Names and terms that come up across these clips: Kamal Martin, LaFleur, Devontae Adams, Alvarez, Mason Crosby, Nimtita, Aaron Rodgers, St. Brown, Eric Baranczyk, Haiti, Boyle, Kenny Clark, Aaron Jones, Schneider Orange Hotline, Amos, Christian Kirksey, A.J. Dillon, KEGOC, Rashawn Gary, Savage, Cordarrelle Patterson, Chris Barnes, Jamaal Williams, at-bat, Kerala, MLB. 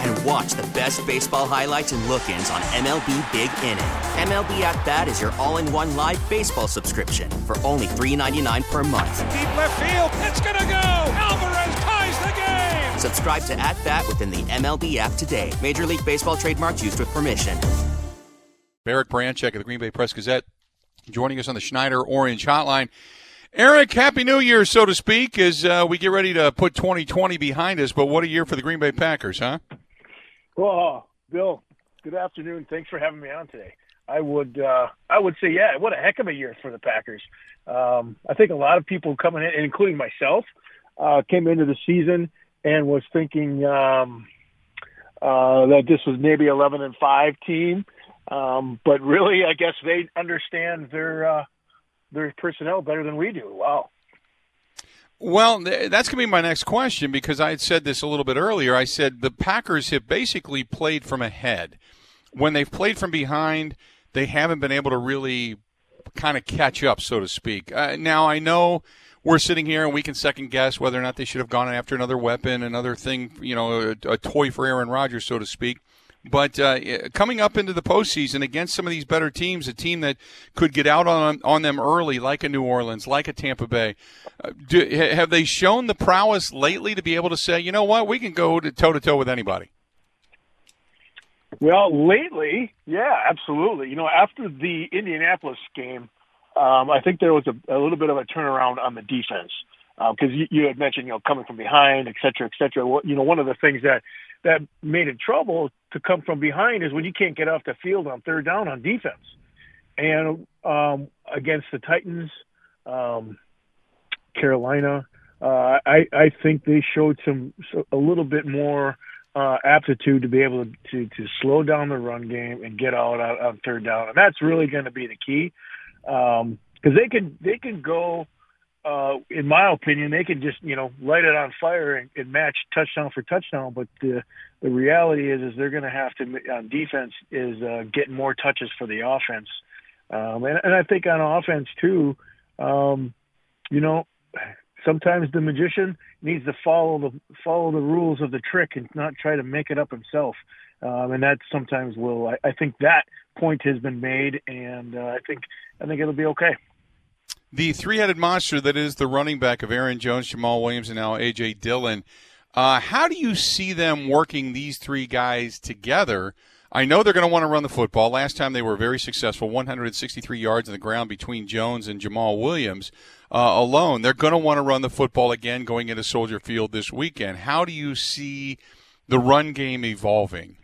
And watch the best baseball highlights and look-ins on MLB Big Inning. MLB At-Bat is your all-in-one live baseball subscription for only $3.99 per month. Deep left field, it's going to go! Alvarez ties the game! Subscribe to At-Bat within the MLB app today. Major League Baseball trademarks used with permission. Eric Baranczyk of the Green Bay Press-Gazette joining us on the Schneider Orange Hotline. Eric, Happy New Year, so to speak, as we get ready to put 2020 behind us. But what a year for the Green Bay Packers, huh? Well, Bill, good afternoon. Thanks for having me on today. I would say, yeah, what a heck of a year for the Packers. I think a lot of people coming in, including myself, came into the season and was thinking that this was maybe 11-5 team, but really, I guess they understand their personnel better than we do. Wow. Well, that's going to be my next question, because I had said this a little bit earlier. I said the Packers have basically played from ahead. When they've played from behind, they haven't been able to really kind of catch up, so to speak. Now, I know we're sitting here and we can second guess whether or not they should have gone after another weapon, another thing, you know, a toy for Aaron Rodgers, so to speak. But coming up into the postseason against some of these better teams, a team that could get out on them early, like a New Orleans, like a Tampa Bay, have they shown the prowess lately to be able to say, you know what, we can go toe-to-toe with anybody? Well, lately, yeah, absolutely. You know, after the Indianapolis game, I think there was a little bit of a turnaround on the defense, because you had mentioned, you know, coming from behind, et cetera, et cetera. Well, you know, one of the things that made it trouble to come from behind is when you can't get off the field on third down on defense. And against the Titans, Carolina, I think they showed a little bit more aptitude to be able to slow down the run game and get out on third down, and that's really going to be the key, because they can go, in my opinion, they can just, you know, light it on fire and match touchdown for touchdown. But the reality is they're going to have to, on defense, is get more touches for the offense, and I think on offense too, you know. Sometimes the magician needs to follow the rules of the trick and not try to make it up himself, and that sometimes will. I think that point has been made, and I think it'll be okay. The three-headed monster that is the running back of Aaron Jones, Jamaal Williams, and now A.J. Dillon. How do you see them working these three guys together? I know they're going to want to run the football. Last time they were very successful, 163 yards on the ground between Jones and Jamaal Williams alone. They're going to want to run the football again going into Soldier Field this weekend. How do you see the run game evolving?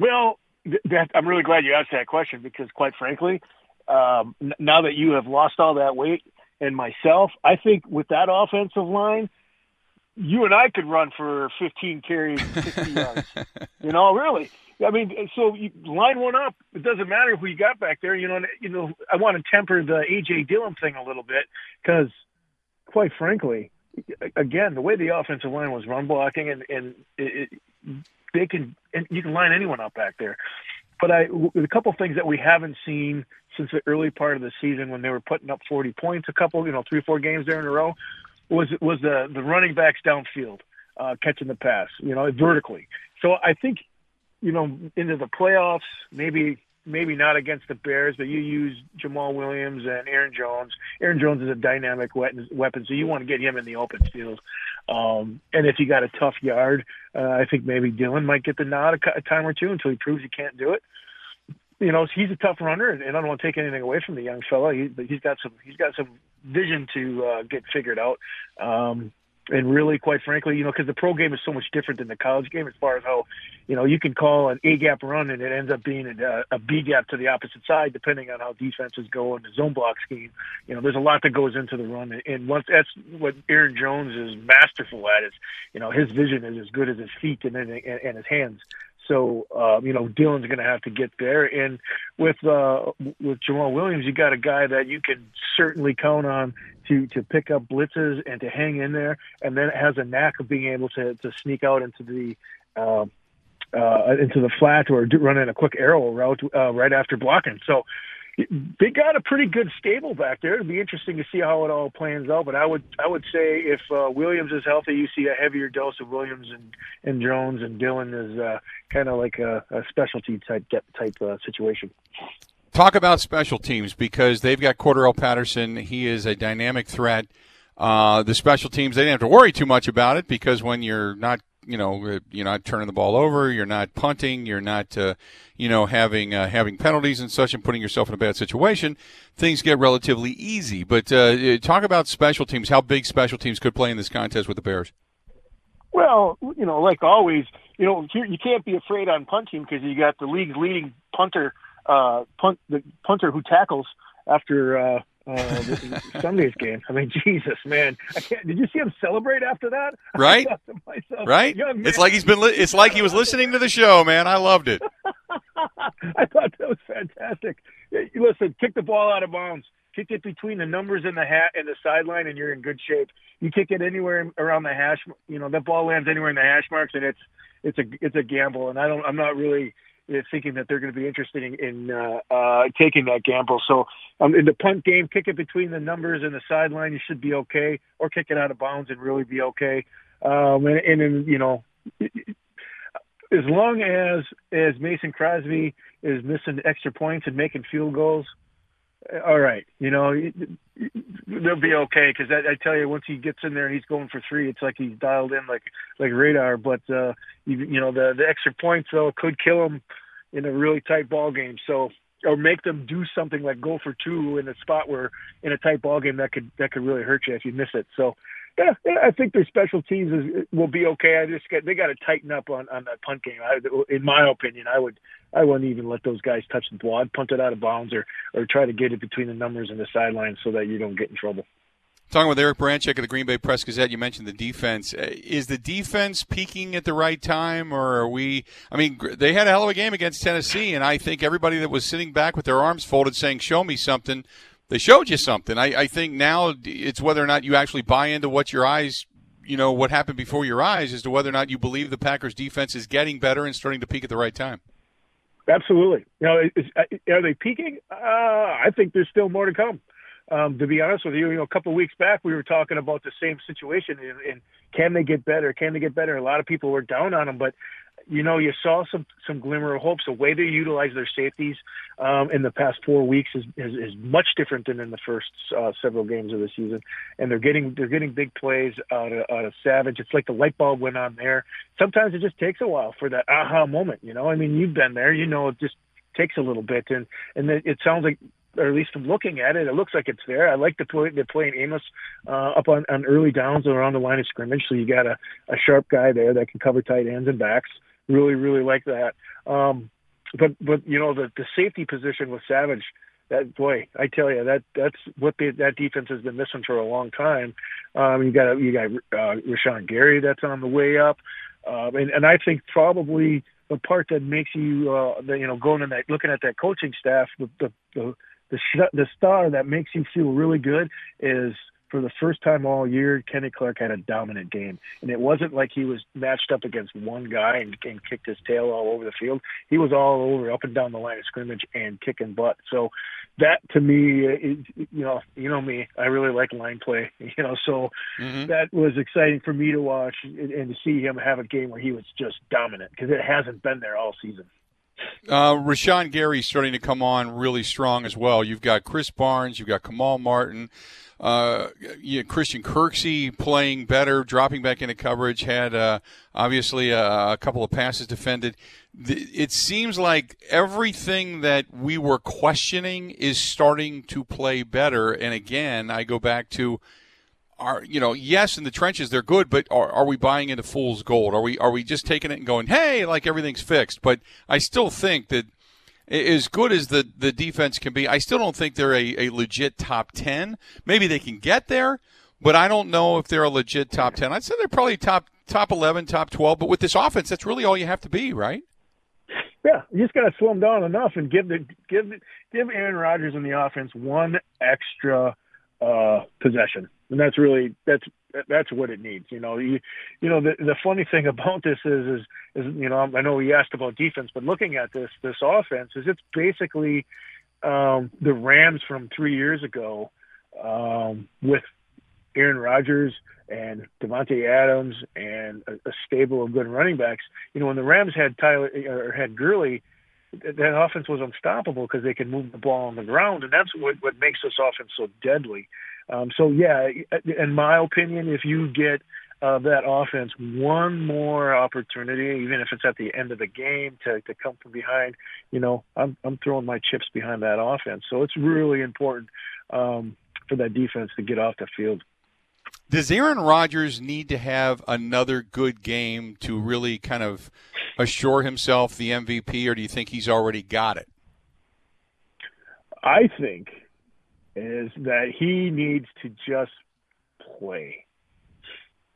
Well, I'm really glad you asked that question, because, quite frankly, now that you have lost all that weight and myself, I think with that offensive line, you and I could run for 15 carries, 60 yards. You know, really. I mean, so you line one up. It doesn't matter who you got back there. You know. I want to temper the A.J. Dillon thing a little bit, because, quite frankly, again, the way the offensive line was run blocking, and you can line anyone up back there. But a couple things that we haven't seen since the early part of the season, when they were putting up 40 points, a couple, you know, 3 or 4 games there in a row, was the running backs downfield catching the pass, you know, vertically. So I think, you know, into the playoffs, maybe not against the Bears, but you use Jamaal Williams and Aaron Jones. Aaron Jones is a dynamic weapon, so you want to get him in the open field. And if you got a tough yard, I think maybe Dillon might get the nod a time or two until he proves he can't do it. You know, he's a tough runner, and I don't want to take anything away from the young fella, but he's got some vision to get figured out. And really, quite frankly, you know, because the pro game is so much different than the college game as far as how you know, you can call an A-gap run and it ends up being a B-gap to the opposite side, depending on how defenses go in the zone block scheme. You know, there's a lot that goes into the run. And once that's what Aaron Jones is masterful at is, you know, his vision is as good as his feet and his hands. So, you know, Dillon's going to have to get there. And with Jamaal Williams, you got a guy that you can certainly count on to pick up blitzes and to hang in there. And then it has a knack of being able to sneak out into the flat or run in a quick arrow route right after blocking. So they got a pretty good stable back there. It'll be interesting to see how it all plans out. But I would say if Williams is healthy, you see a heavier dose of Williams and Jones, and Dillon is kind of like a specialty type situation. Talk about special teams, because they've got Cordarrelle Patterson. He is a dynamic threat. The special teams, they didn't have to worry too much about it, because when you're not, you're not turning the ball over, you're not punting, you're not, having penalties and such and putting yourself in a bad situation, things get relatively easy. But talk about special teams, how big special teams could play in this contest with the Bears. Well, you know, like always, you can't be afraid on punting, because you got the league's leading punter, the punter who tackles after Sunday's game. I mean, Jesus, man! Did you see him celebrate after that? Right, myself, right. It's like it's like he was listening to the show, man. I loved it. I thought that was fantastic. Listen, kick the ball out of bounds. Kick it between the numbers and the hat and the sideline, and you're in good shape. You kick it anywhere around the hash. You know, that ball lands anywhere in the hash marks, and it's a gamble. And I'm not really thinking that they're going to be interested in taking that gamble. So in the punt game, kick it between the numbers and the sideline, you should be okay, or kick it out of bounds and really be okay. As long as Mason Crosby is missing extra points and making field goals, all right, they'll be okay. Because I tell you, once he gets in there and he's going for three, it's like he's dialed in like radar. But the extra points though could kill him in a really tight ball game. So, or make them do something like go for two in a spot where in a tight ball game that could really hurt you if you miss it. So, yeah, I think their special teams will be okay. They got to tighten up on that punt game. In my opinion, I wouldn't even let those guys touch the ball. I'd punt it out of bounds or try to get it between the numbers and the sidelines so that you don't get in trouble. Talking with Eric Baranczyk of the Green Bay Press Gazette, you mentioned the defense. Is the defense peaking at the right time, or are we – I mean, they had a hell of a game against Tennessee, and I think everybody that was sitting back with their arms folded saying, show me something, they showed you something. I think now it's whether or not you actually buy into what your eyes – what happened before your eyes as to whether or not you believe the Packers' defense is getting better and starting to peak at the right time. Absolutely. Are they peaking? I think there's still more to come. To be honest with you, a couple of weeks back we were talking about the same situation and can they get better? Can they get better? A lot of people were down on them, but you saw some glimmer of hope. So the way they utilize their safeties in the past 4 weeks is much different than in the first several games of the season. And they're getting big plays out of Savage. It's like the light bulb went on there. Sometimes it just takes a while for that aha moment. I mean, you've been there. It just takes a little bit, and it sounds like, or at least from looking at it, it looks like it's there. I like they're playing Amos up on early downs and around the line of scrimmage, so you got a sharp guy there that can cover tight ends and backs. Really, really like that. But the safety position with Savage, I tell you, that's what that defense has been missing for a long time. You got Rashawn Gary that's on the way up, and I think probably the part that makes you going in that, looking at that coaching staff, the star that makes you feel really good is, for the first time all year, Kenny Clark had a dominant game. And it wasn't like he was matched up against one guy and kicked his tail all over the field. He was all over, up and down the line of scrimmage and kicking butt. So that, to me, you know me, I really like line play. So that was exciting for me to watch and to see him have a game where he was just dominant, because it hasn't been there all season. Rashawn Gary's starting to come on really strong as well. You've got Chris Barnes, you've got Kamal Martin, Christian Kirksey playing better, dropping back into coverage, had obviously a couple of passes defended. It seems like everything that we were questioning is starting to play better. And again, I go back to are, you know, yes, in the trenches they're good, but are we buying into fool's gold? Are we just taking it and going, hey, like everything's fixed? But I still think that as good as the defense can be, I still don't think they're a legit top 10. Maybe they can get there, but I don't know if they're a legit top 10. I'd say they're probably top 11, top 12, but with this offense, that's really all you have to be, right? Yeah, you just got to slow them down enough and give Aaron Rodgers and the offense one extra possession, and that's really that's what it needs. You know the funny thing about this is you know, I know we asked about defense, but looking at this offense is it's basically the Rams from 3 years ago with Aaron Rodgers and Devontae Adams and a stable of good running backs. You know, when the Rams had Tyler or had Gurley, that offense was unstoppable because they could move the ball on the ground, and that's what makes this offense so deadly. So yeah, in my opinion, if you get that offense one more opportunity, even if it's at the end of the game to come from behind, you know, I'm throwing my chips behind that offense. So it's really important for that defense to get off the field. Does Aaron Rodgers need to have another good game to really kind of assure himself the MVP, or do you think he's already got it? I think is that he needs to just play.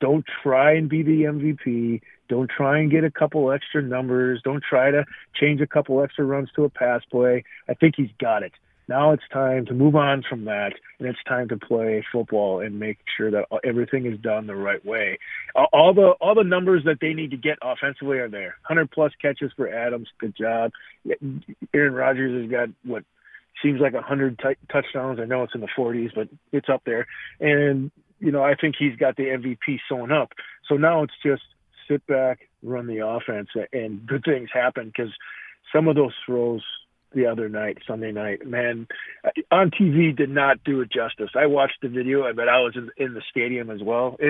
Don't try and be the MVP. Don't try and get a couple extra numbers. Don't try to change a couple extra runs to a pass play. I think he's got it. Now it's time to move on from that, and it's time to play football and make sure that everything is done the right way. All the numbers that they need to get offensively are there. 100-plus catches for Adams, good job. Aaron Rodgers has got what seems like 100 touchdowns. I know it's in the 40s, but it's up there. And, you know, I think he's got the MVP sewn up. So now it's just sit back, run the offense, and good things happen because some of those throws – the other night, Sunday night, man, on TV did not do it justice. I watched the video, but I was in the stadium as well. They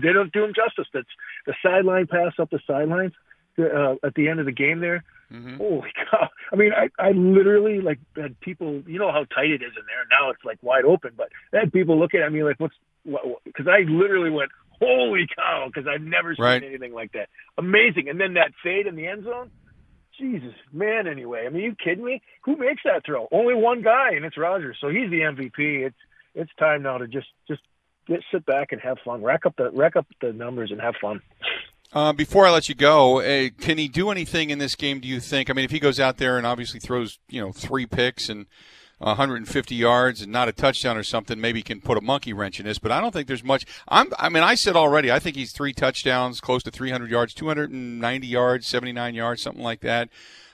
don't do him justice. That's the sideline pass up the sidelines at the end of the game there. Mm-hmm. Holy cow. I mean, I literally like had people, you know how tight it is in there. Now it's like wide open, but I had people look at me like, because I literally went, holy cow, because I've never seen anything like that. Amazing. And then that fade in the end zone. Jesus, man, anyway. I mean, are you kidding me? Who makes that throw? Only one guy, and it's Rodgers. So he's the MVP. It's time now to just sit back and have fun. Rack up the numbers and have fun. Before I let you go, can he do anything in this game, do you think? I mean, if he goes out there and obviously throws, you know, 3 picks and 150 yards and not a touchdown or something, maybe he can put a monkey wrench in this. But I don't think there's much. I said already, I think he's 3 touchdowns, close to 300 yards, 290 yards, 79 yards, something like that.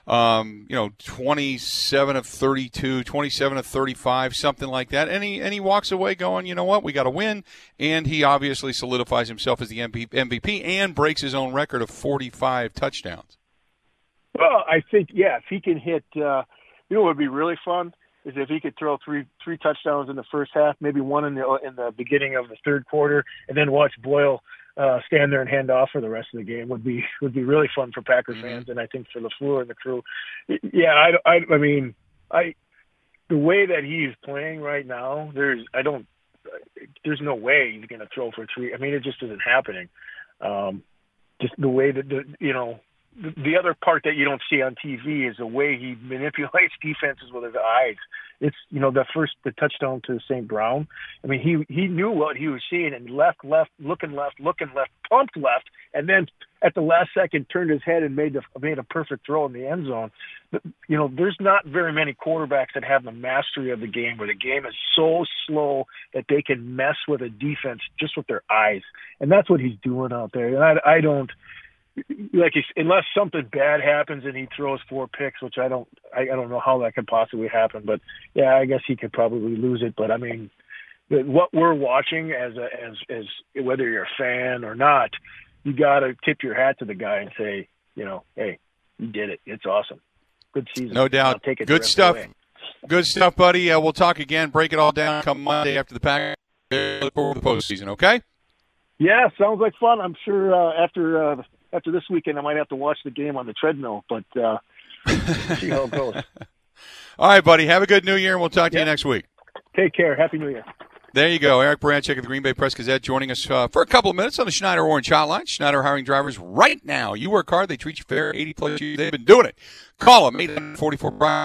27 of 32, 27 of 35, something like that. And he walks away going, you know what, we got to win. And he obviously solidifies himself as the MVP and breaks his own record of 45 touchdowns. Well, I think, yeah, if he can hit, you know what would be really fun is if he could throw three touchdowns in the first half, maybe one in the beginning of the third quarter, and then watch Boyle stand there and hand off for the rest of the game would be really fun for Packer fans, and I think for LaFleur and the crew. Yeah, I mean, the way that he's playing right now, there's no way he's going to throw for 3. I mean, it just isn't happening. Just the way that the other part that you don't see on TV is the way he manipulates defenses with his eyes. It's, you know, the touchdown to St. Brown. I mean, he knew what he was seeing and left, looking left, pumped left, and then at the last second turned his head and made a perfect throw in the end zone. But, you know, there's not very many quarterbacks that have the mastery of the game where the game is so slow that they can mess with a defense just with their eyes. And that's what he's doing out there. And I don't, like, unless something bad happens and he throws 4 picks, which I don't know how that could possibly happen, but yeah, I guess he could probably lose it. But I mean, what we're watching as whether you're a fan or not, you got to tip your hat to the guy and say, you know, hey, you did it. It's awesome. Good season. No doubt. Take it. Good stuff. Away. Good stuff, buddy. We'll talk again. Break it all down. Come Monday after the Packers for the postseason. Okay. Yeah, sounds like fun. I'm sure after this weekend, I might have to watch the game on the treadmill, but see how it goes. All right, buddy. Have a good New Year, and we'll talk to you next week. Take care. Happy New Year. There you go. Eric Baranczyk of the Green Bay Press-Gazette joining us for a couple of minutes on the Schneider Orange Hotline. Schneider hiring drivers right now. You work hard. They treat you fair. 80-plus years. They've been doing it. Call them. 844